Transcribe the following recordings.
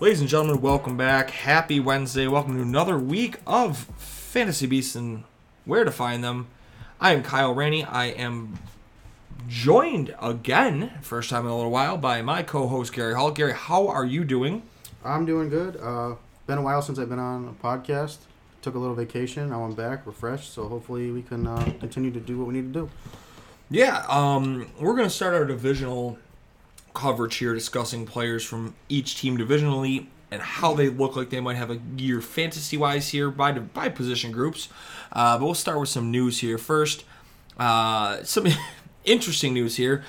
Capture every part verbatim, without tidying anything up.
Ladies and gentlemen, welcome back. Happy Wednesday. Welcome to another week of Fantasy Beasts and Where to Find Them. I am Kyle Rainey. I am joined again, first time in a little while, by my co-host Gary Hall. Gary, how are you doing? I'm doing good. Uh, been a while since I've been on a podcast. Took a little vacation. I went back, refreshed, so hopefully we can uh, continue to do what we need to do. Yeah, um, we're going to start our divisional coverage here, discussing players from each team divisionally and how they look like they might have a year fantasy-wise here by by position groups. Uh, but we'll start with some news here first. Uh, some interesting news here.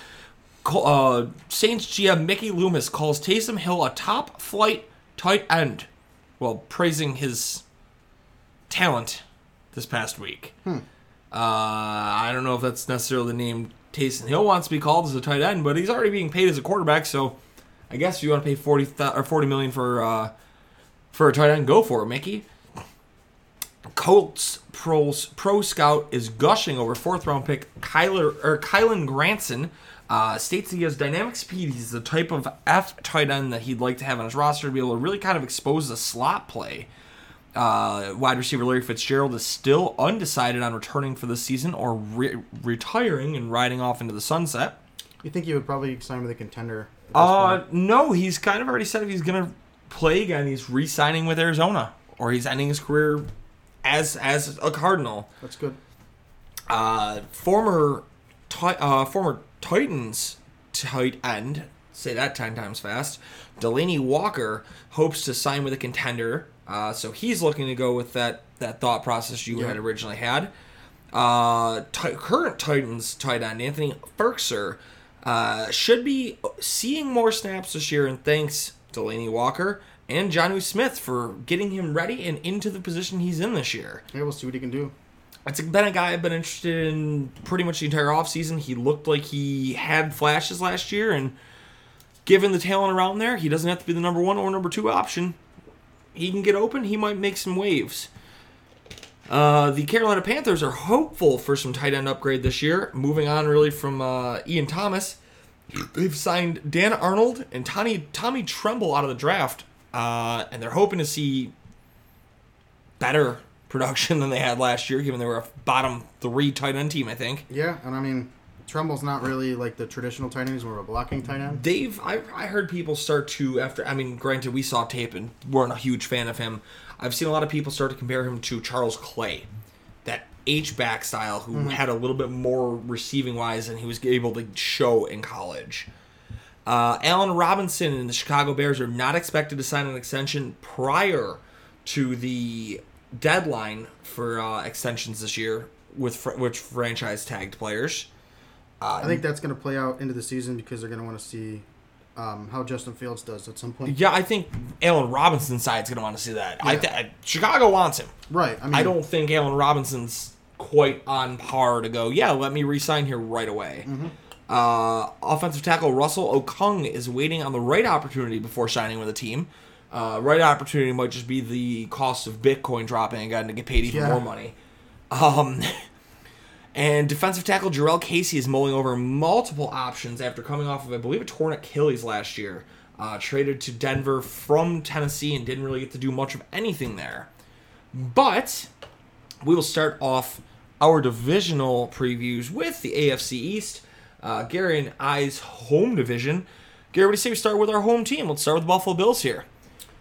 Uh, Saints G M Mickey Loomis calls Taysom Hill a top-flight tight end while praising his talent this past week. Hmm. Uh, I don't know if that's necessarily the name Taysom Hill wants to be called as a tight end, but he's already being paid as a quarterback, so I guess if you want to pay forty or forty million dollars for uh, for a tight end, go for it, Mickey. Colts pro, pro scout is gushing over fourth-round pick Kyler or Kylan Granson. Uh, states he has dynamic speed. He's the type of F tight end that he'd like to have on his roster to be able to really kind of expose the slot play. Uh, wide receiver Larry Fitzgerald is still undecided on returning for the season or re- retiring and riding off into the sunset. You think he would probably sign with a contender? Uh, no, he's kind of already said if he's going to play again, he's re-signing with Arizona or he's ending his career as as a Cardinal. That's good. Uh, former t- uh, former Titans tight end, say that ten times fast, Delanie Walker hopes to sign with a contender. Uh, so he's looking to go with that, that thought process you yep. had originally had. Uh, t- current Titans tight end Anthony Firkser uh, should be seeing more snaps this year, and thanks Delanie Walker and Jonnu Smith for getting him ready and into the position he's in this year. Yeah, we'll see what he can do. It's been a guy I've been interested in pretty much the entire offseason. He looked like he had flashes last year, and given the talent around there, he doesn't have to be the number one or number two option. He can get open. He might make some waves. Uh, the Carolina Panthers are hopeful for some tight end upgrade this year. Moving on, really, from uh, Ian Thomas. They've signed Dan Arnold and Tommy, Tommy Tremble out of the draft. Uh, and they're hoping to see better production than they had last year, given they were a bottom three tight end team, I think. Yeah, and I mean, Tremble's not really like the traditional tight end. He's more of a blocking tight end. Dave, I, I heard people start to, after, I mean, granted, we saw tape and weren't a huge fan of him. I've seen a lot of people start to compare him to Charles Clay, that H-back style who mm-hmm. had a little bit more receiving-wise than he was able to show in college. Uh, Allen Robinson and the Chicago Bears are not expected to sign an extension prior to the deadline for uh, extensions this year with fr- which franchise-tagged players. I think that's going to play out into the season because they're going to want to see um, how Justin Fields does at some point. Yeah, I think Allen Robinson's side's going to want to see that. Yeah. I th- Chicago wants him. Right. I mean, I don't think Allen Robinson's quite on par to go, yeah, let me re-sign here right away. Mm-hmm. Uh, offensive tackle Russell Okung is waiting on the right opportunity before signing with a team. Uh, right opportunity might just be the cost of Bitcoin dropping and gotten to get paid even yeah. more money. Um... And defensive tackle Jarrell Casey is mulling over multiple options after coming off of, I believe, a torn Achilles last year. Uh, traded to Denver from Tennessee and didn't really get to do much of anything there. But we will start off our divisional previews with the A F C East. Uh, Gary and I's home division. Gary, what do you say we start with our home team? Let's start with the Buffalo Bills here.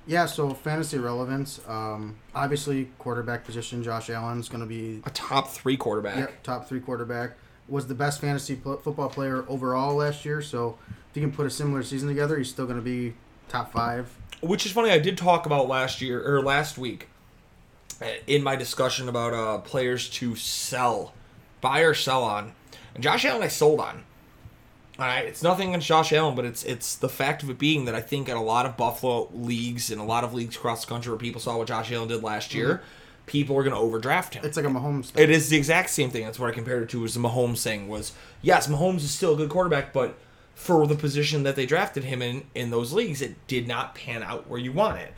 Yeah, so fantasy relevance. Um, obviously, quarterback position, Josh Allen's going to be a top three quarterback. Yep, yeah, top three quarterback. Was the best fantasy pl- football player overall last year, so if he can put a similar season together, he's still going to be top five. Which is funny. I did talk about last year or last week in my discussion about uh, players to sell, buy or sell on. And Josh Allen, I sold on. All right, it's nothing against Josh Allen, but it's it's the fact of it being that I think in a lot of Buffalo leagues and a lot of leagues across the country where people saw what Josh Allen did last mm-hmm. year, people are going to overdraft him. It's like a Mahomes thing. It is the exact same thing. That's what I compared it to, was the Mahomes thing. Was, yes, Mahomes is still a good quarterback, but for the position that they drafted him in in those leagues, it did not pan out where you want it.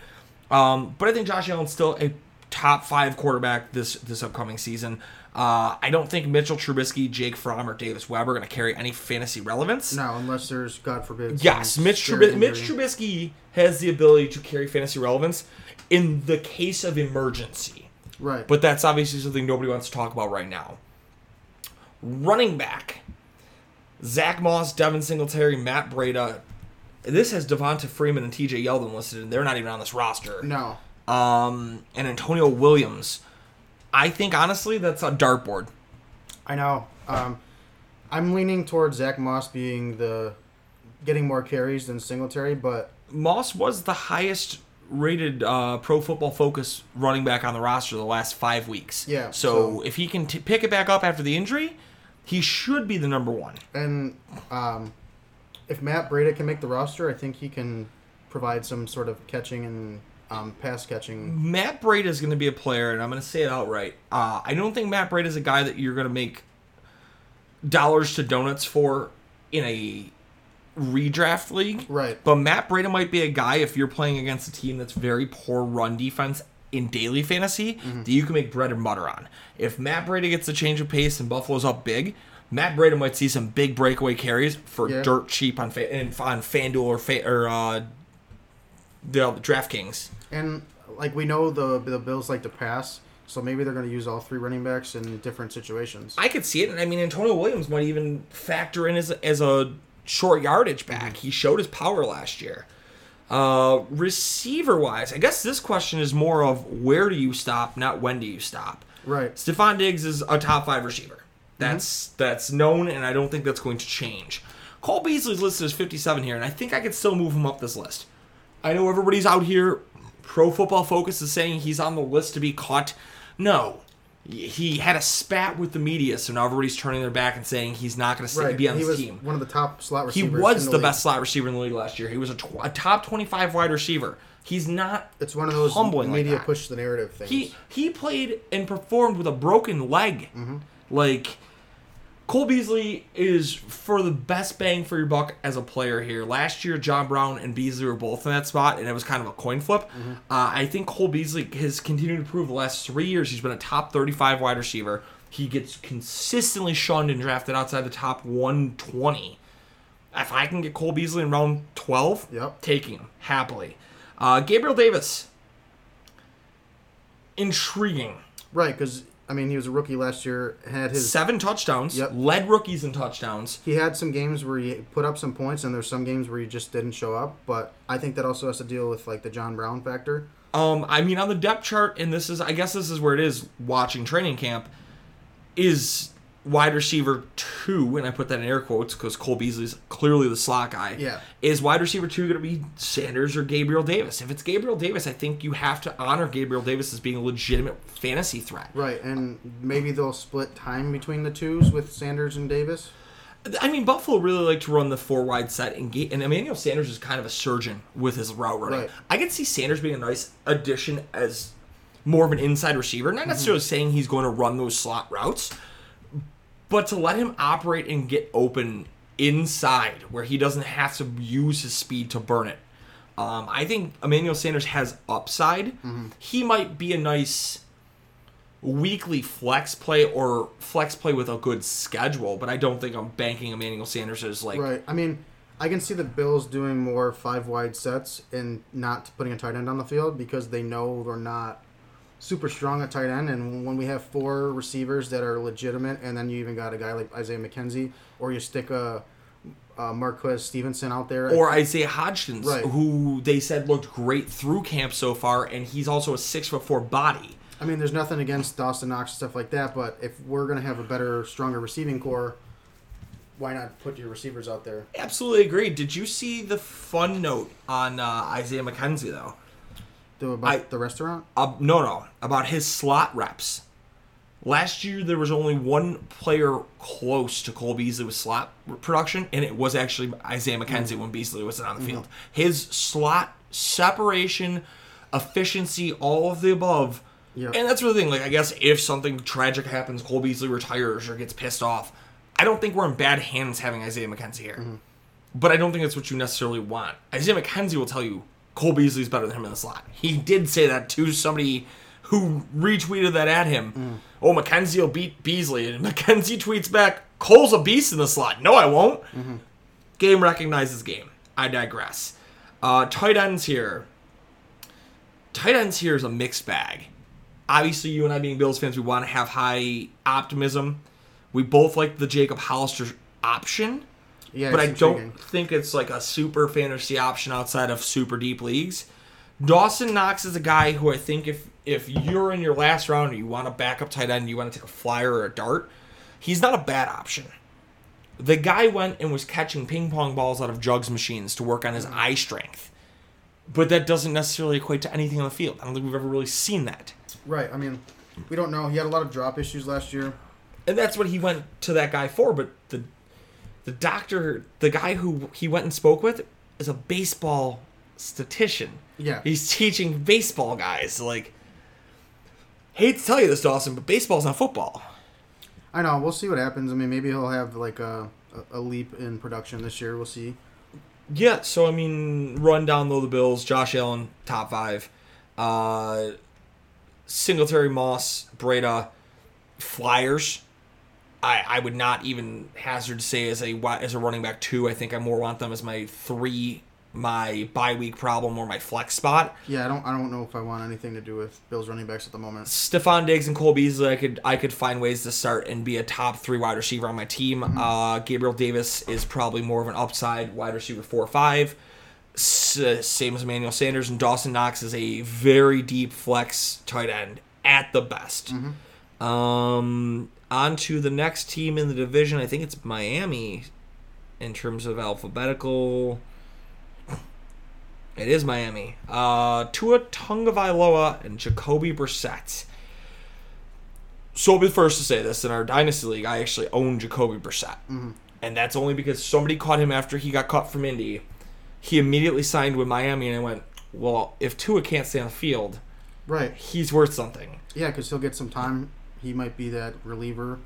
Um, but I think Josh Allen's still a top five quarterback this this upcoming season. Uh, I don't think Mitchell Trubisky, Jake Fromm, or Davis Webb are going to carry any fantasy relevance. No, unless there's, God forbid. Yes, Mitch, Trub- Mitch Trubisky has the ability to carry fantasy relevance in the case of emergency. Right. But that's obviously something nobody wants to talk about right now. Running back. Zack Moss, Devin Singletary, Matt Breida. This has Devonta Freeman and T J Yeldon listed, and they're not even on this roster. No. Um, and Antonio Williams. I think, honestly, that's a dartboard. I know. Um, I'm leaning towards Zack Moss being the getting more carries than Singletary, but Moss was the highest-rated uh, Pro Football Focus running back on the roster the last five weeks. Yeah. So, so if he can t- pick it back up after the injury, he should be the number one. And um, if Matt Breida can make the roster, I think he can provide some sort of catching and Um, pass catching. Matt Breida is going to be a player, and I'm going to say it outright. Uh, I don't think Matt Breida is a guy that you're going to make dollars to donuts for in a redraft league. Right. But Matt Breida might be a guy, if you're playing against a team that's very poor run defense in daily fantasy, mm-hmm. that you can make bread and butter on. If Matt Breida gets a change of pace and Buffalo's up big, Matt Breida might see some big breakaway carries for yeah. dirt cheap on fa- on FanDuel or fa- or uh, the DraftKings. And, like, we know the the Bills like to pass, so maybe they're going to use all three running backs in different situations. I could see it, and, I mean, Antonio Williams might even factor in as, as a short yardage back. He showed his power last year. Uh, receiver-wise, I guess this question is more of where do you stop, not when do you stop. Right. Stephon Diggs is a top-five receiver. That's mm-hmm. that's known, and I don't think that's going to change. Cole Beasley's listed as fifty-seven here, and I think I could still move him up this list. I know everybody's out here. Pro Football Focus is saying he's on the list to be caught. No. He had a spat with the media, so now everybody's turning their back and saying he's not going right. to be on this team. He was one of the top slot receivers. He was the, the best slot receiver in the league last year. He was a, tw- a top twenty-five wide receiver. He's not It's one of those media like push the narrative things. He, he played and performed with a broken leg. Mm-hmm. Like, Cole Beasley is for the best bang for your buck as a player here. Last year, John Brown and Beasley were both in that spot, and it was kind of a coin flip. Mm-hmm. Uh, I think Cole Beasley has continued to prove the last three years he's been a top thirty-five wide receiver. He gets consistently shunned and drafted outside the top one twenty. If I can get Cole Beasley in round twelve, yep. taking him happily. Uh, Gabriel Davis. Intriguing. Right, because I mean, he was a rookie last year, had his seven touchdowns, yep. led rookies in touchdowns. He had some games where he put up some points, and there's some games where he just didn't show up, but I think that also has to deal with, like, the John Brown factor. Um, I mean, on the depth chart, and this is, I guess this is where it is watching training camp, is wide receiver two, and I put that in air quotes because Cole Beasley's clearly the slot guy. Yeah. Is wide receiver two going to be Sanders or Gabriel Davis? If it's Gabriel Davis, I think you have to honor Gabriel Davis as being a legitimate fantasy threat. Right, and maybe they'll split time between the twos with Sanders and Davis? I mean, Buffalo really like to run the four-wide set, and, Ga- and Emmanuel Sanders is kind of a surgeon with his route running. Right. I could see Sanders being a nice addition as more of an inside receiver, not necessarily mm-hmm. saying he's going to run those slot routes, but to let him operate and get open inside where he doesn't have to use his speed to burn it. Um, I think Emmanuel Sanders has upside. Mm-hmm. He might be a nice weekly flex play or flex play with a good schedule, but I don't think I'm banking Emmanuel Sanders as like... Right. I mean, I can see the Bills doing more five-wide sets and not putting a tight end on the field because they know they're not super strong at tight end, and when we have four receivers that are legitimate, and then you even got a guy like Isaiah McKenzie, or you stick a, a Marquez Stevenson out there. Or Isaiah Hodgins, right. who they said looked great through camp so far, and he's also a six foot four body. I mean, there's nothing against Dawson Knox and stuff like that, but if we're going to have a better, stronger receiving core, why not put your receivers out there? Absolutely agree. Did you see the fun note on uh, Isaiah McKenzie, though? The, about I, the restaurant? Uh, no, no. About his slot reps. Last year, there was only one player close to Cole Beasley with slot production, and it was actually Isaiah McKenzie mm-hmm. when Beasley wasn't on the mm-hmm. field. His slot separation, efficiency, all of the above. Yep. And that's the thing. Like, I guess if something tragic happens, Cole Beasley retires or gets pissed off, I don't think we're in bad hands having Isaiah McKenzie here. Mm-hmm. But I don't think that's what you necessarily want. Isaiah McKenzie will tell you Cole Beasley's better than him in the slot. He did say that to somebody who retweeted that at him. Mm. Oh, McKenzie will beat Beasley. And McKenzie tweets back, Cole's a beast in the slot. No, I won't. Mm-hmm. Game recognizes game. I digress. Uh, tight ends here. Tight ends here is a mixed bag. Obviously, you and I being Bills fans, we want to have high optimism. We both like the Jacob Hollister option, yeah, but I intriguing. don't think it's like a super fantasy option outside of super deep leagues. Dawson Knox is a guy who I think if if you're in your last round and you want a backup tight end, you want to take a flyer or a dart, he's not a bad option. The guy went and was catching ping pong balls out of jugs machines to work on his eye strength, but that doesn't necessarily equate to anything on the field. I don't think we've ever really seen that. Right. I mean, we don't know. He had a lot of drop issues last year. And that's what he went to that guy for, but the the doctor, the guy who he went and spoke with, is a baseball statistician. Yeah. He's teaching baseball guys. Like, hate to tell you this, Dawson, but baseball's not football. I know. We'll see what happens. I mean, maybe he'll have, like, a, a leap in production this year. We'll see. Yeah, so, I mean, run down low the Bills. Josh Allen, top five. Uh, Singletary, Moss, Breda, Flyers. I, I would not even hazard to say as a as a running back two. I think I more want them as my three, my bye week problem or my flex spot. Yeah, I don't I don't know if I want anything to do with Bills running backs at the moment. Stephon Diggs and Cole Beasley, I could I could find ways to start and be a top three wide receiver on my team. Mm-hmm. Uh, Gabriel Davis is probably more of an upside wide receiver four or five. S- same as Emmanuel Sanders, and Dawson Knox is a very deep flex tight end at the best. Mm-hmm. Um, on to the next team in the division. I think it's Miami in terms of alphabetical. It is Miami. Uh, Tua Tagovailoa and Jacoby Brissett. So I'll be the first to say this. In our Dynasty League, I actually own Jacoby Brissett. Mm-hmm. And that's only because somebody caught him after he got cut from Indy. He immediately signed with Miami, and I went, well, if Tua can't stay on the field, right, he's worth something. Yeah, because he'll get some time. He might be that reliever,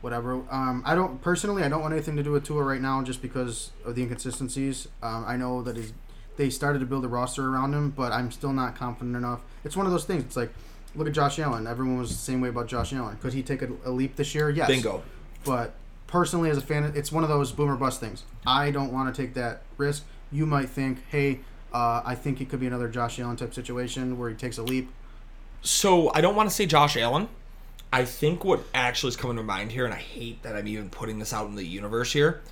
whatever. Um, I don't personally. I don't want anything to do with Tua right now, just because of the inconsistencies. Um, I know that he's, they started to build a roster around him, but I'm still not confident enough. It's one of those things. It's like, look at Josh Allen. Everyone was the same way about Josh Allen. Could he take a, a leap this year? Yes. Bingo. But personally, as a fan, it's one of those boom or bust things. I don't want to take that risk. You might think, hey, uh, I think it could be another Josh Allen type situation where he takes a leap. So I don't want to say Josh Allen. I think what actually is coming to mind here, and I hate that I'm even putting this out in the universe here,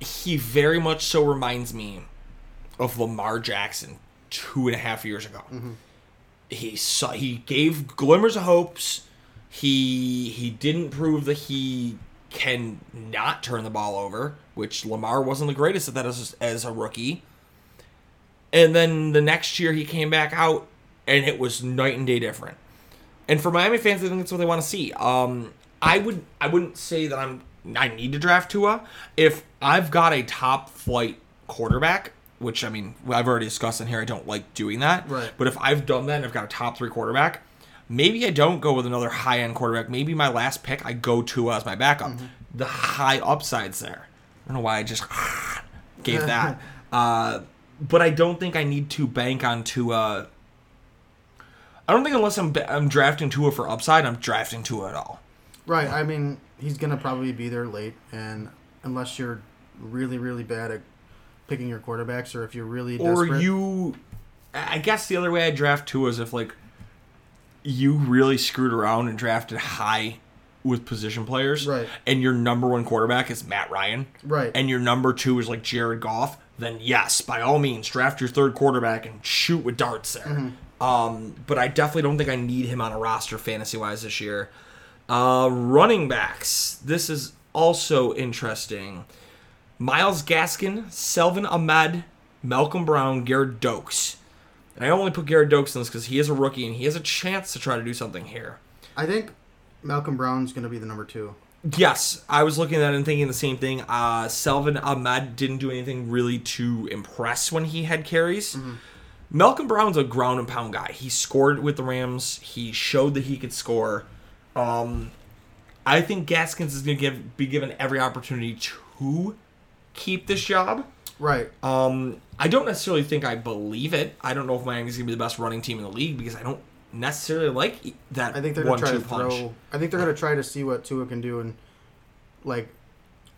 he very much so reminds me of Lamar Jackson two and a half years ago. Mm-hmm. He saw, he gave glimmers of hopes. He he didn't prove that he can not turn the ball over, which Lamar wasn't the greatest at that as, as a rookie. And then the next year he came back out, and it was night and day different. And for Miami fans, I think that's what they want to see. Um, I would, I wouldn't say that I'm, I need to draft Tua. If I've got a top flight quarterback, which I mean, I've already discussed in here, I don't like doing that. Right. But if I've done that and I've got a top three quarterback, maybe I don't go with another high end quarterback. Maybe my last pick, I go Tua as my backup. Mm-hmm. The high upside's there. I don't know why I just gave that. uh, but I don't think I need to bank on Tua. I don't think unless I'm I'm drafting Tua for upside, I'm drafting Tua at all. Right. I mean, he's going to probably be there late, and unless you're really, really bad at picking your quarterbacks, or if you're really desperate. Or you... I guess the other way I draft Tua is if, like, you really screwed around and drafted high with position players, right, and your number one quarterback is Matt Ryan, right, and your number two is, like, Jared Goff, then yes, by all means, draft your third quarterback and shoot with darts there. Mm-hmm. Um, but I definitely don't think I need him on a roster fantasy-wise this year. Uh, running backs. This is also interesting. Myles Gaskin, Salvon Ahmed, Malcolm Brown, Gerrid Doaks. And I only put Gerrid Doaks in this because he is a rookie and he has a chance to try to do something here. I think Malcolm Brown's going to be the number two. Yes, I was looking at that and thinking the same thing. Uh, Salvon Ahmed didn't do anything really to impress when he had carries. Mm-hmm. Malcolm Brown's a ground and pound guy. He scored with the Rams. He showed that he could score. Um, I think Gaskins is going to give, be given every opportunity to keep this job. Right. Um, I don't necessarily think I believe it. I don't know if Miami's going to be the best running team in the league because I don't necessarily like that. I think they're going to try to punch. throw. I think they're going to try to see what Tua can do, and like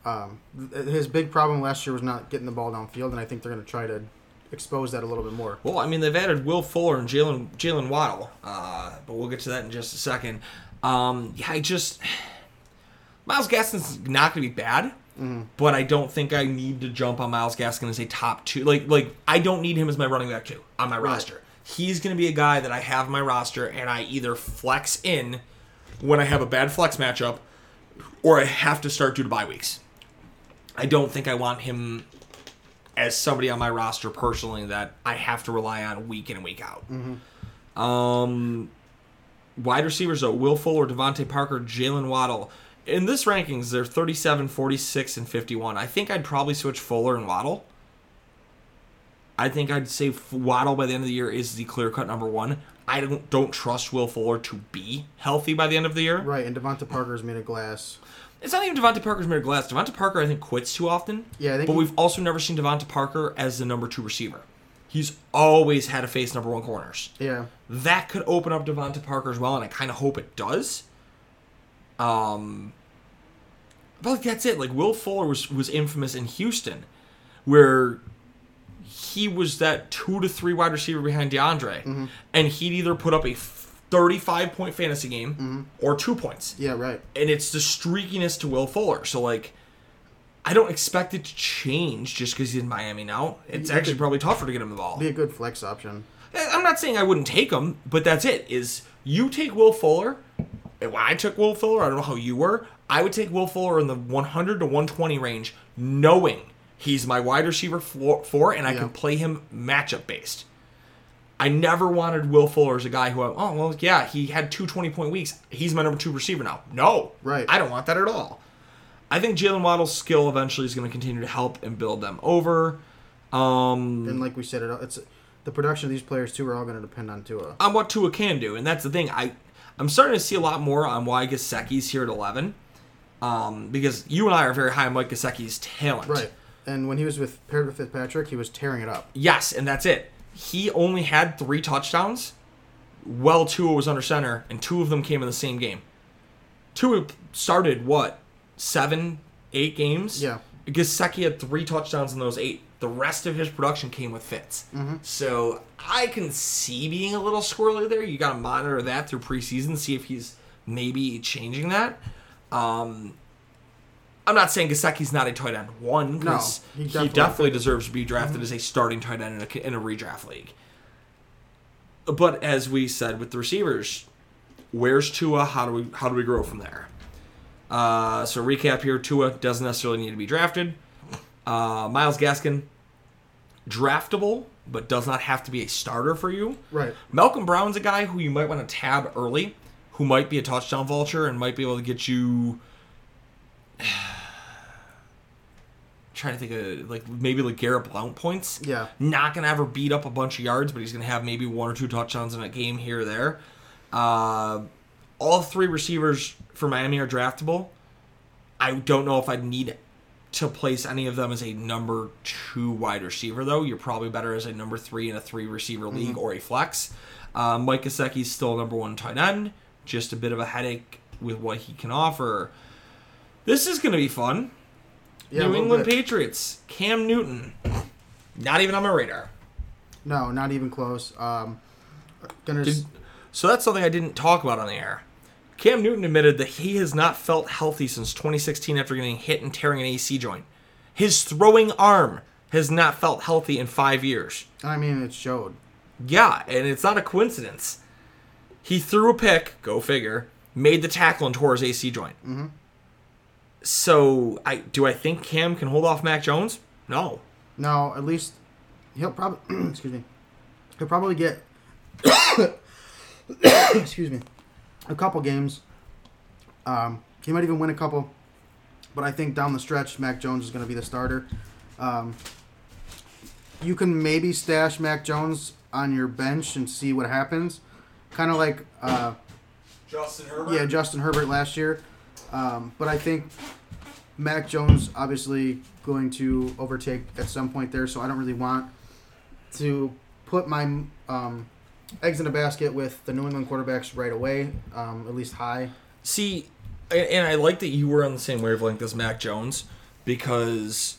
um, his big problem last year was not getting the ball downfield, and I think they're going to try to expose that a little bit more. Well, I mean they've added Will Fuller and Jalen Jalen Waddle, uh, but we'll get to that in just a second. Um, yeah, I just Myles Gaskin's not going to be bad, mm. but I don't think I need to jump on Myles Gaskin as a top two. Like like I don't need him as my running back two on my right. roster. He's going to be a guy that I have in my roster, and I either flex in when I have a bad flex matchup, or I have to start due to bye weeks. I don't think I want him as somebody on my roster personally that I have to rely on week in and week out. Mm-hmm. Um, wide receivers, though, Will Fuller, DeVante Parker, Jalen Waddle. In this rankings, they're thirty-seven, forty-six, and fifty-one. I think I'd probably switch Fuller and Waddle. I think I'd say Waddle by the end of the year is the clear-cut number one. I don't don't trust Will Fuller to be healthy by the end of the year. Right, and DeVante Parker's made of glass. It's not even DeVante Parker's made of glass. DeVante Parker, I think, quits too often. Yeah, I think. But he... we've also never seen DeVante Parker as the number two receiver. He's always had to face number one corners. Yeah. That could open up DeVante Parker as well, and I kind of hope it does. Um, But that's it. Like, Will Fuller was, was infamous in Houston, where... he was that two to three wide receiver behind DeAndre, mm-hmm. and he'd either put up a thirty-five point fantasy game mm-hmm. or two points. Yeah, right. And it's the streakiness to Will Fuller. So, like, I don't expect it to change just because he's in Miami now. It's it actually probably tougher to get him the ball. Be a good flex option. I'm not saying I wouldn't take him, but that's it. Is you take Will Fuller, and when I took Will Fuller, I don't know how you were, I would take Will Fuller in the one hundred to one twenty range knowing he's my wide receiver four, and I yeah. can play him matchup-based. I never wanted Will Fuller as a guy who, I, oh, well, yeah, he had two twenty-point weeks. He's my number two receiver now. No. Right. I don't want that at all. I think Jalen Waddle's skill eventually is going to continue to help and build them over. Um, and like we said, it's the production of these players, too, are all going to depend on Tua. On what Tua can do, and that's the thing. I, I'm starting to see a lot more on why Gesicki's here at eleven, um, because you and I are very high on Mike Gesicki's talent. Right. And when he was with paired with Fitzpatrick, he was tearing it up. Yes, and that's it. He only had three touchdowns while Tua was under center, and two of them came in the same game. Tua started, what, seven, eight games? Yeah. Gesicki had three touchdowns in those eight. The rest of his production came with Fitz. Mm-hmm. So I can see being a little squirrely there. You got to monitor that through preseason, see if he's maybe changing that. Um I'm not saying Gesicki's not a tight end one, because no, he definitely, he definitely deserves to be drafted mm-hmm. as a starting tight end in a, in a redraft league. But as we said with the receivers, where's Tua? How do we how do we grow from there? Uh, so recap here: Tua doesn't necessarily need to be drafted. Uh, Myles Gaskin, draftable, but does not have to be a starter for you. Right. Malcolm Brown's a guy who you might want to tab early, who might be a touchdown vulture and might be able to get you. I'm trying to think of like maybe like Garrett Blount points. Yeah. Not gonna ever beat up a bunch of yards, but he's gonna have maybe one or two touchdowns in a game here or there. Uh, all three receivers for Miami are draftable. I don't know if I'd need to place any of them as a number two wide receiver though. You're probably better as a number three in a three receiver league mm-hmm. or a flex. Uh, Mike Gesicki's still number one tight end. Just a bit of a headache with what he can offer. This is going to be fun. Yeah, New England Patriots. Cam Newton. Not even on my radar. No, not even close. Um, gonna Did, s- so that's something I didn't talk about on the air. Cam Newton admitted that he has not felt healthy since twenty sixteen after getting hit and tearing an A C joint. His throwing arm has not felt healthy in five years. I mean, it showed. Yeah, and it's not a coincidence. He threw a pick, go figure, made the tackle and tore his A C joint. Mm-hmm. So I do I think Cam can hold off Mac Jones? No. No, at least he'll probably excuse me. He'll probably get excuse me, a couple games. Um, he might even win a couple, but I think down the stretch, Mac Jones is going to be the starter. Um, you can maybe stash Mac Jones on your bench and see what happens, kind of like uh, Justin Herbert. Yeah, Justin Herbert last year. Um, but I think Mac Jones obviously going to overtake at some point there, so I don't really want to put my um, eggs in a basket with the New England quarterbacks right away, um, at least high. See, and I like that you were on the same wavelength as Mac Jones, because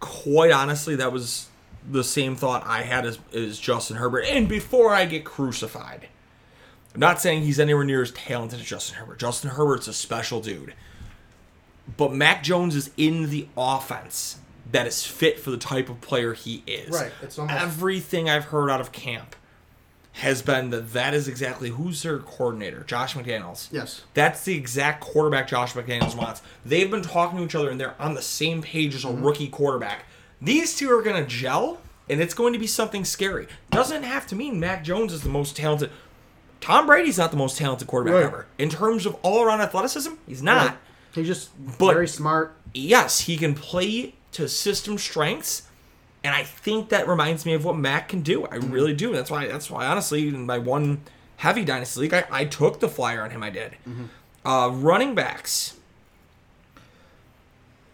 quite honestly, that was the same thought I had as, as Justin Herbert. And before I get crucified, I'm not saying he's anywhere near as talented as Justin Herbert. Justin Herbert's a special dude. But Mac Jones is in the offense that is fit for the type of player he is. Right. It's almost... Everything I've heard out of camp has been that that is exactly who's their coordinator, Josh McDaniels. Yes. That's the exact quarterback Josh McDaniels wants. They've been talking to each other, and they're on the same page as a mm-hmm. rookie quarterback. These two are going to gel, and it's going to be something scary. Doesn't have to mean Mac Jones is the most talented. Tom Brady's not the most talented quarterback right. ever. In terms of all-around athleticism, he's not. Right. He's just but very smart. Yes, he can play to system strengths, and I think that reminds me of what Mac can do. I really do. That's why. That's why. Honestly, in my one heavy dynasty league, I, I took the flyer on him. I did. Mm-hmm. Uh, running backs.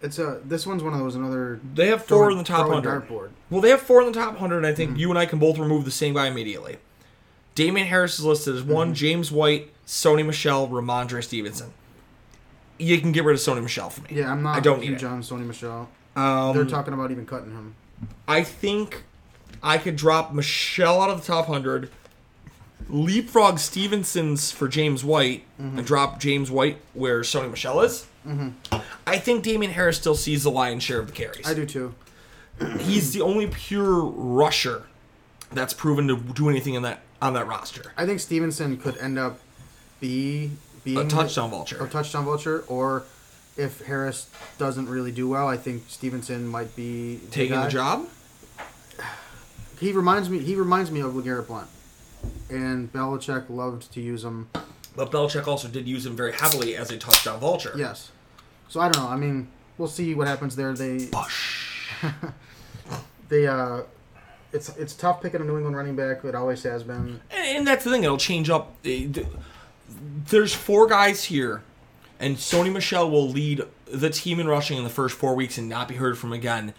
It's a. This one's one of those another. They have four throwing, in the top hundred. Well, they have four in the top hundred, and I think mm-hmm. you and I can both remove the same guy immediately. Damian Harris is listed as one. Mm-hmm. James White, Sony Michel, Rhamondre Stevenson. You can get rid of Sony Michel for me. Yeah, I'm not. I don't huge need on Sony Michel. Um, They're talking about even cutting him. I think I could drop Michelle out of the top one hundred, leapfrog Stevenson's for James White, mm-hmm. and drop James White where Sony Michel is. Mm-hmm. I think Damian Harris still sees the lion's share of the carries. I do too. He's the only pure rusher that's proven to do anything in that on that roster. I think Stevenson could end up be being a touchdown vulture. A touchdown vulture, or... If Harris doesn't really do well, I think Stevenson might be the taking guy. The job. He reminds me. He reminds me of LeGarrette Blount, and Belichick loved to use him. But Belichick also did use him very heavily as a touchdown vulture. Yes. So I don't know. I mean, we'll see what happens there. They. they. Uh, it's it's tough picking a New England running back. It always has been. And, and that's the thing. It'll change up. There's four guys here. And Sony Michel will lead the team in rushing in the first four weeks and not be heard from again.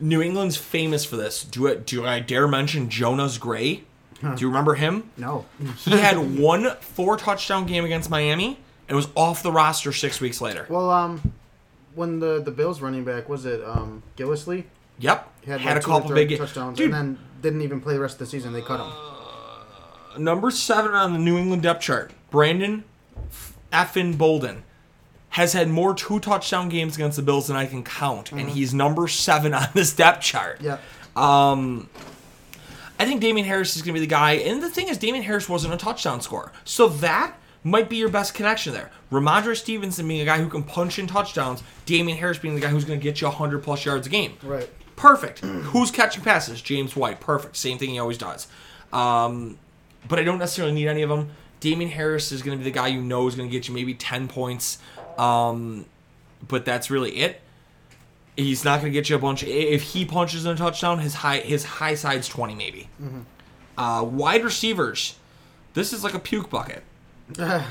New England's famous for this. Do it. Do I dare mention Jonas Gray? Huh. Do you remember him? No. He had one four-touchdown game against Miami and was off the roster six weeks later. Well, um, when the, the Bills running back, was it um, Gillislee? Yep. He had, had like a couple big touchdowns dude. And then didn't even play the rest of the season. They cut him. Uh, number seven on the New England depth chart, Brandon Effin Bolden has had more two-touchdown games against the Bills than I can count, mm-hmm. and he's number seven on this depth chart. Yeah. Um, I think Damian Harris is going to be the guy, and the thing is, Damian Harris wasn't a touchdown scorer, so that might be your best connection there. Rhamondre Stevenson being a guy who can punch in touchdowns, Damian Harris being the guy who's going to get you one hundred plus yards a game. Right. Perfect. Who's catching passes? James White. Perfect. Same thing he always does. Um, but I don't necessarily need any of them. Damian Harris is going to be the guy you know is going to get you maybe ten points, um, but that's really it. He's not going to get you a bunch. If he punches in a touchdown, his high his high side's twenty maybe. Mm-hmm. Uh, wide receivers, this is like a puke bucket.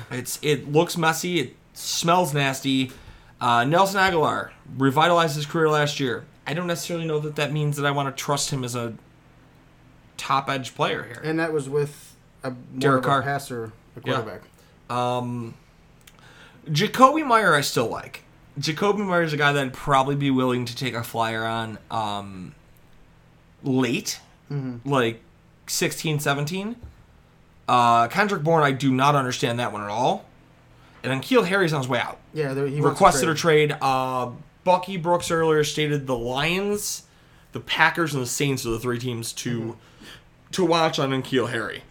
it's It looks messy. It smells nasty. Uh, Nelson Aguilar revitalized his career last year. I don't necessarily know that that means that I want to trust him as a top-edge player here. And that was with a, Derek Carr. A passer. The quarterback. Yeah. Um, Jakobi Meyers I still like. Jakobi Meyers is a guy that I'd probably be willing to take a flyer on um, late, mm-hmm. like sixteen, seventeen. Uh, Kendrick Bourne, I do not understand that one at all. And then N'Keal Harry's on his way out. Yeah, there, he requested a trade. A trade. Uh, Bucky Brooks earlier stated the Lions, the Packers, and the Saints are the three teams to mm-hmm. to watch on N'Keal Harry.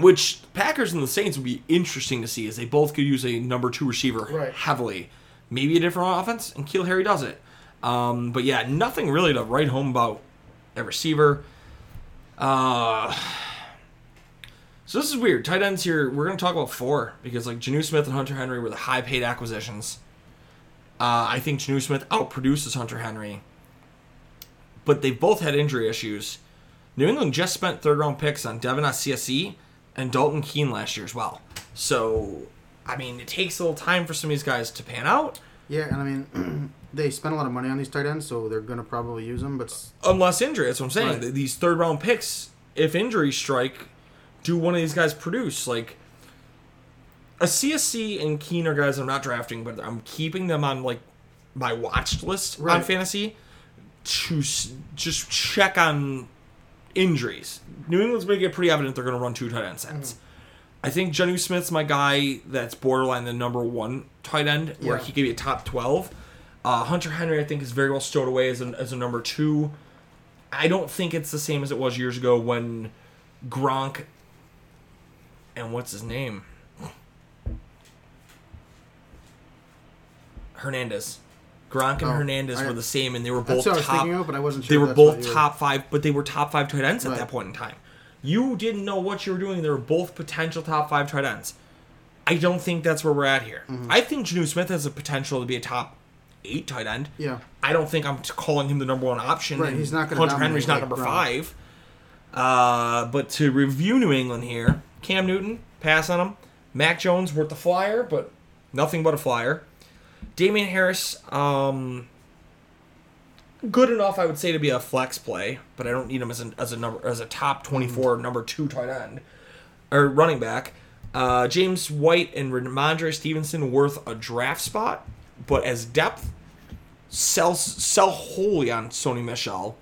Which Packers and the Saints would be interesting to see, as they both could use a number two receiver right. heavily. Maybe a different offense, and Kill Harry does it. Um, but yeah, nothing really to write home about at receiver. Uh, so this is weird. Tight ends here, we're going to talk about four, because like Geno Smith and Hunter Henry were the high-paid acquisitions. Uh, I think Geno Smith outproduces Hunter Henry. But they've both had injury issues. New England just spent third-round picks on Devin Asiasi and Dalton Keene last year as well. So, I mean, it takes a little time for some of these guys to pan out. Yeah, and I mean, they spend a lot of money on these tight ends, so they're going to probably use them. But unless injury, that's what I'm saying. Right. These third-round picks, if injuries strike, do one of these guys produce? Like, Asiasi and Keene are guys I'm not drafting, but I'm keeping them on, like, my watched list right. on fantasy to just check on injuries. New England's making it pretty evident they're going to run two tight end sets. Mm. I think Geno Smith's my guy that's borderline the number one tight end, where yeah. he could be a top twelve. Uh, Hunter Henry, I think, is very well stowed away as a, as a number two. I don't think it's the same as it was years ago when Gronk and what's his name? Hernandez. Gronk and oh, Hernandez I, were the same, and they were both top. Of, but I wasn't sure they were both top five, but they were top five tight ends right. at that point in time. You didn't know what you were doing. They were both potential top five tight ends. I don't think that's where we're at here. Mm-hmm. I think Geno Smith has the potential to be a top eight tight end. Yeah. I don't think I'm calling him the number one option. Right. He's not going to. Hunter Henry's not like number Gronk. Five. Uh, but to review New England here, Cam Newton, pass on him. Mac Jones worth the flyer, but nothing but a flyer. Damian Harris, um, good enough, I would say, to be a flex play, but I don't need him as a as a number as a top twenty-four number two tight end or running back. Uh, James White and Rhamondre Stevenson worth a draft spot, but as depth, sell sell wholly on Sony Michel.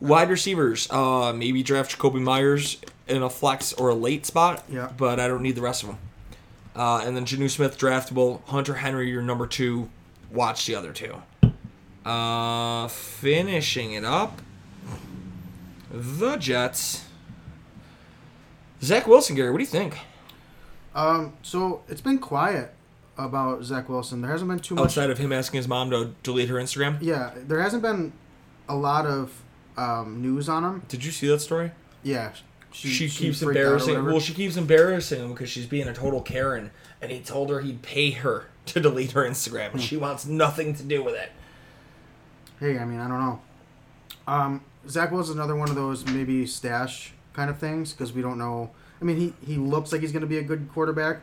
Wide receivers, uh, maybe draft Jakobi Meyers in a flex or a late spot, yeah. but I don't need the rest of them. Uh, and then Geno Smith, draftable. Hunter Henry, your number two. Watch the other two. Uh, finishing it up. The Jets. Zach Wilson, Gary, what do you think? Um, so, it's been quiet about Zach Wilson. There hasn't been too much... Outside of him asking his mom to delete her Instagram? Yeah, there hasn't been a lot of um, news on him. Did you see that story? Yeah, She, she, she keeps embarrassing well she keeps embarrassing him because she's being a total Karen, and he told her he'd pay her to delete her Instagram, and she wants nothing to do with it. Hey, I mean, I don't know. Um, Zach Wilson is another one of those maybe stash kind of things, because we don't know. I mean, he, he looks like he's going to be a good quarterback,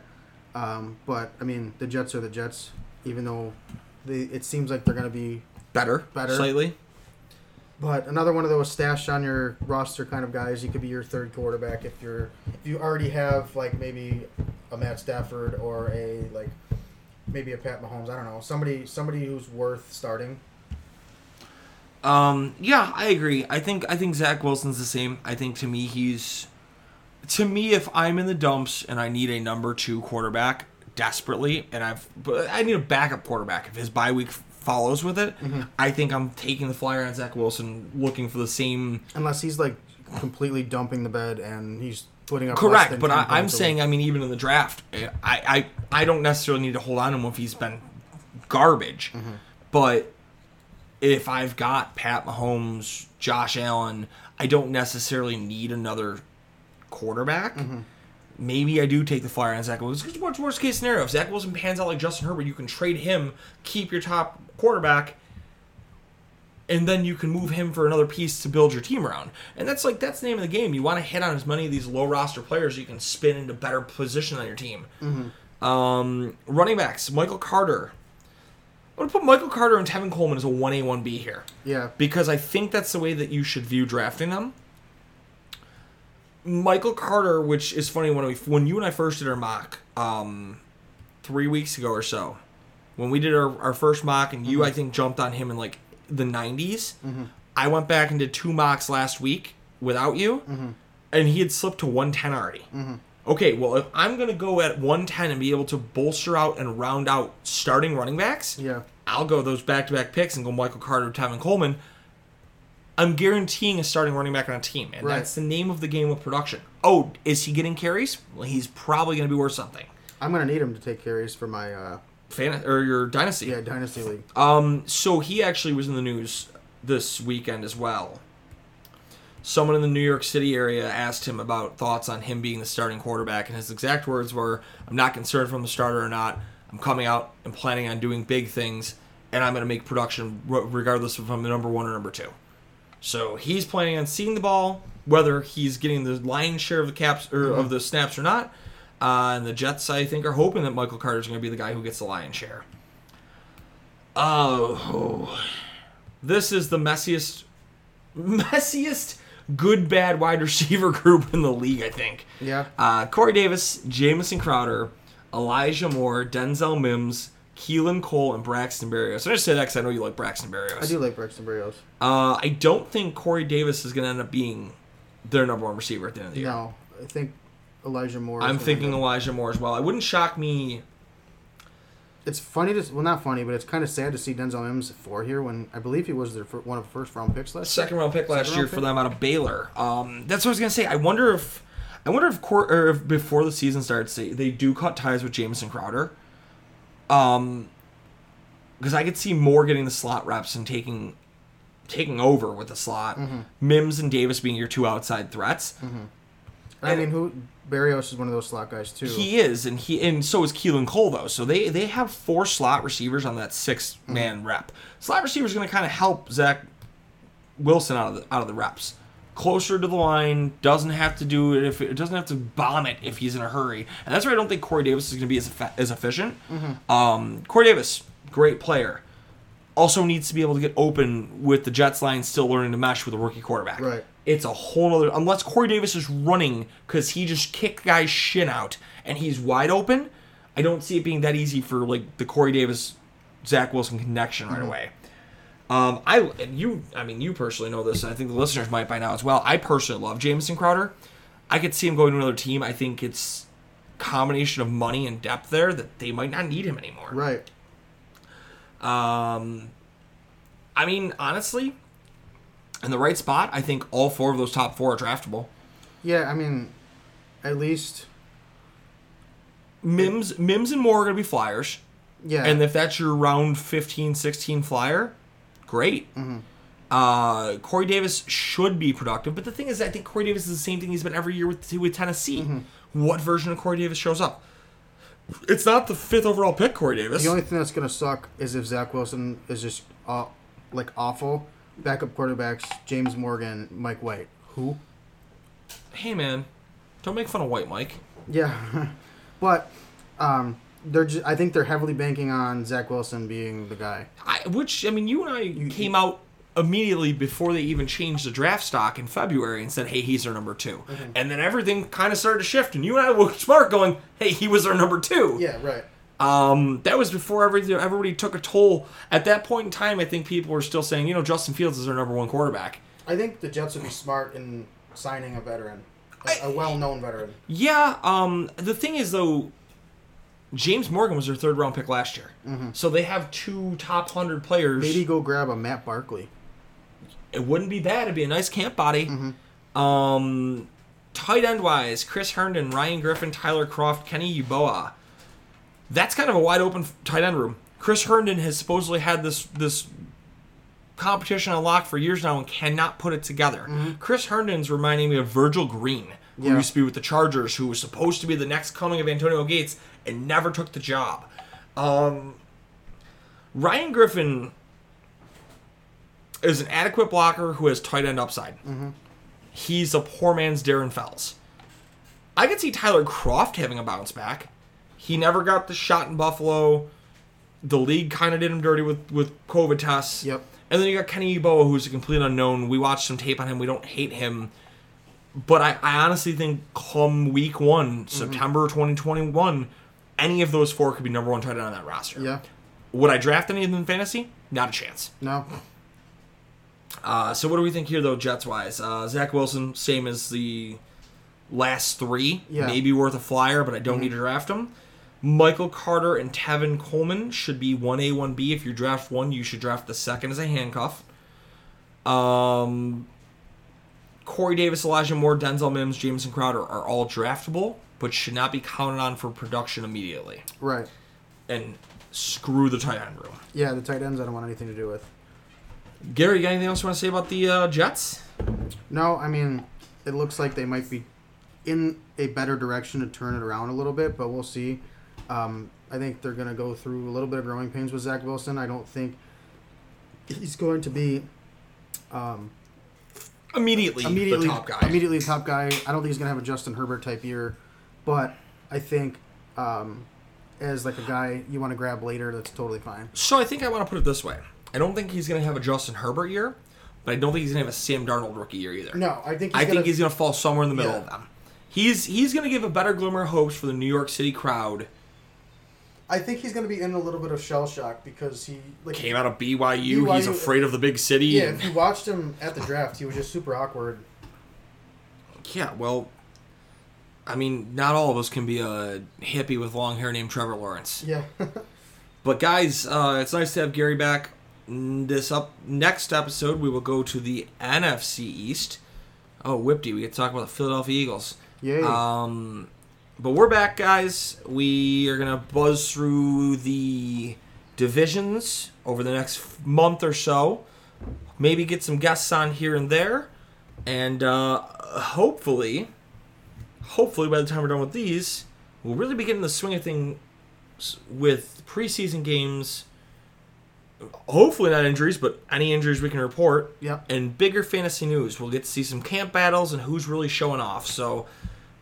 um, but, I mean, the Jets are the Jets, even though they, it seems like they're going to be better, better slightly. But another one of those stash on your roster kind of guys. He could be your third quarterback if you're if you already have like maybe a Matt Stafford or a like maybe a Pat Mahomes. I don't know, somebody somebody who's worth starting. Um, yeah, I agree. I think I think Zach Wilson's the same. I think to me he's to me if I'm in the dumps and I need a number two quarterback desperately, and I've but I need a backup quarterback if his bye week follows with it, mm-hmm. I think I'm taking the flyer on Zach Wilson, looking for the same... Unless he's, like, completely dumping the bed and he's putting up... Correct, less than but I, I'm saying, I mean, even in the draft, I, I, I don't necessarily need to hold on to him if he's been garbage, mm-hmm. but if I've got Pat Mahomes, Josh Allen, I don't necessarily need another quarterback. Mm-hmm. Maybe I do take the flyer on Zach Wilson. It's much worst case scenario. If Zach Wilson pans out like Justin Herbert, you can trade him, keep your top quarterback, and then you can move him for another piece to build your team around. And that's like that's the name of the game. You want to hit on as many of these low roster players you can spin into better position on your team. Mm-hmm. Um, running backs, Michael Carter. I'm going to put Michael Carter and Tevin Coleman as a one A, one B here. Yeah. Because I think that's the way that you should view drafting them. Michael Carter, which is funny, when we when you and I first did our mock um, three weeks ago or so, when we did our, our first mock, and you, mm-hmm. I think, jumped on him in, like, the nineties, mm-hmm. I went back and did two mocks last week without you, mm-hmm. and he had slipped to one ten already. Mm-hmm. Okay, well, if I'm going to go at one ten and be able to bolster out and round out starting running backs, yeah. I'll go those back-to-back picks and go Michael Carter, Tevin Coleman. I'm guaranteeing a starting running back on a team, and right. that's the name of the game with production. Oh, is he getting carries? Well, he's probably going to be worth something. I'm going to need him to take carries for my... Uh... Fan- or your Dynasty. Yeah, Dynasty League. Um, so he actually was in the news this weekend as well. Someone in the New York City area asked him about thoughts on him being the starting quarterback, and his exact words were, I'm not concerned if I'm the starter or not. I'm coming out and planning on doing big things, and I'm going to make production regardless if I'm the number one or number two. So he's planning on seeing the ball, whether he's getting the lion's share of the caps or mm-hmm. of the snaps or not. Uh, and the Jets, I think, are hoping that Michael Carter's going to be the guy who gets the lion's share. Oh, this is the messiest, messiest good-bad wide receiver group in the league, I think. Yeah. Uh, Corey Davis, Jamison Crowder, Elijah Moore, Denzel Mims, Keelan Cole, and Braxton Berrios. I just say that because I know you like Braxton Berrios. I do like Braxton Berrios. Uh, I don't think Corey Davis is going to end up being their number one receiver at the end of the year. No, I think... Elijah Moore. I'm thinking Elijah Moore as well. It wouldn't shock me. It's funny to... Well, not funny, but it's kind of sad to see Denzel Mims four here when I believe he was their one of the first-round picks last year. Second-round pick last year for them out of Baylor. Um, that's what I was going to say. I wonder if... I wonder if, court, or if before the season starts, they, they do cut ties with Jamison Crowder. Um, because I could see Moore getting the slot reps and taking... taking over with the slot. Mm-hmm. Mims and Davis being your two outside threats. Mm-hmm. I and, mean, who... Berrios is one of those slot guys, too. He is, and he and so is Keelan Cole, though. So they, they have four slot receivers on that six-man mm-hmm. rep. Slot receivers are going to kind of help Zach Wilson out of the, out of the reps. Closer to the line, doesn't have to do it if it doesn't have to bomb it if he's in a hurry. And that's why I don't think Corey Davis is going to be as as efficient. Mm-hmm. Um, Corey Davis, great player. Also needs to be able to get open with the Jets line still learning to mesh with a rookie quarterback. Right. It's a whole other... Unless Corey Davis is running because he just kicked guy's shin out and he's wide open, I don't see it being that easy for like the Corey Davis-Zach Wilson connection right mm-hmm. away. Um, I and you, I mean, you personally know this, and I think the listeners might by now as well. I personally love Jamison Crowder. I could see him going to another team. I think it's a combination of money and depth there that they might not need him anymore. Right. Um, I mean, honestly... in the right spot, I think all four of those top four are draftable. Yeah, I mean, at least Mims, Mims and Moore are going to be flyers. Yeah, and if that's your round fifteen, sixteen flyer, great. Mm-hmm. Uh, Corey Davis should be productive, but the thing is, I think Corey Davis is the same thing he's been every year with with Tennessee. Mm-hmm. What version of Corey Davis shows up? It's not the fifth overall pick, Corey Davis. The only thing that's going to suck is if Zach Wilson is just uh, like awful. Backup quarterbacks, James Morgan, Mike White. Who? Hey, man. Don't make fun of White Mike. Yeah. But um, they're. Just, I think they're heavily banking on Zach Wilson being the guy. I, which, I mean, you and I you, came out immediately before they even changed the draft stock in February and said, hey, he's our number two. Mm-hmm. And then everything kind of started to shift, and you and I were smart going, hey, he was our number two. Yeah, right. Um, that was before everybody, everybody took a toll. At that point in time, I think people were still saying, you know, Justin Fields is their number one quarterback. I think the Jets would be smart in signing a veteran, a, a well-known veteran. Yeah. Um, the thing is, though, James Morgan was their third-round pick last year. Mm-hmm. So they have two top one hundred players. Maybe go grab a Matt Barkley. It wouldn't be bad. It'd be a nice camp body. Mm-hmm. Um, tight end-wise, Chris Herndon, Ryan Griffin, Tyler Kroft, Kenny Yeboah. That's kind of a wide-open tight end room. Chris Herndon has supposedly had this this competition on lock for years now and cannot put it together. Mm-hmm. Chris Herndon's reminding me of Virgil Green, who yeah. used to be with the Chargers, who was supposed to be the next coming of Antonio Gates and never took the job. Um, Ryan Griffin is an adequate blocker who has tight end upside. Mm-hmm. He's a poor man's Darren Fells. I could see Tyler Kroft having a bounce back. He never got the shot in Buffalo. The league kind of did him dirty with, with COVID tests. Yep. And then you got Kenny Yeboah, who's a complete unknown. We watched some tape on him. We don't hate him. But I, I honestly think come week one, mm-hmm. September twenty twenty-one, any of those four could be number one tight end on that roster. Yeah. Would I draft any of them in fantasy? Not a chance. No. Uh, so what do we think here, though, Jets-wise? Uh, Zach Wilson, same as the last three. Yeah. Maybe worth a flyer, but I don't mm-hmm. need to draft him. Michael Carter and Tevin Coleman should be one A, one B. If you draft one, you should draft the second as a handcuff. Um, Corey Davis, Elijah Moore, Denzel Mims, Jamison Crowder are all draftable, but should not be counted on for production immediately. Right. And screw the tight end room. Yeah, the tight ends I don't want anything to do with. Gary, you got anything else you want to say about the uh, Jets? No, I mean, it looks like they might be in a better direction to turn it around a little bit, but we'll see. Um, I think they're going to go through a little bit of growing pains with Zach Wilson. I don't think he's going to be um, immediately, immediately the top guy. Immediately the top guy. I don't think he's going to have a Justin Herbert type year, but I think um, as like a guy you want to grab later, that's totally fine. So I think I want to put it this way. I don't think he's going to have a Justin Herbert year, but I don't think he's going to have a Sam Darnold rookie year either. No, I think he's I gonna, think he's going to fall somewhere in the middle yeah. of them. He's he's going to give a better glimmer of hopes for the New York City crowd. I think he's going to be in a little bit of shell shock because he like, came out of B Y U. B Y U. He's afraid of the big city. Yeah, and... if you watched him at the draft, he was just super awkward. Yeah, well, I mean, not all of us can be a hippie with long hair named Trevor Lawrence. Yeah. But guys, uh, it's nice to have Gary back. This up next episode, we will go to the N F C East. Oh, Whipty, we get to talk about the Philadelphia Eagles. Yay. Um, but we're back, guys. We are going to buzz through the divisions over the next month or so. Maybe get some guests on here and there. And uh, hopefully, hopefully by the time we're done with these, we'll really be getting the swing of things with preseason games. Hopefully not injuries, but any injuries we can report. Yep. And bigger fantasy news. We'll get to see some camp battles and who's really showing off. So,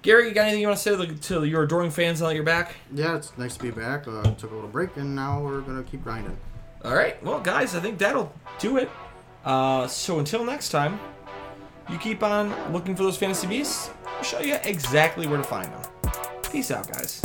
Gary, you got anything you want to say to, the, to your adoring fans now that you're back? Yeah, it's nice to be back. Uh, took a little break, and now we're going to keep grinding. All right. Well, guys, I think that'll do it. Uh, so until next time, you keep on looking for those fantasy beasts. I'll show you exactly where to find them. Peace out, guys.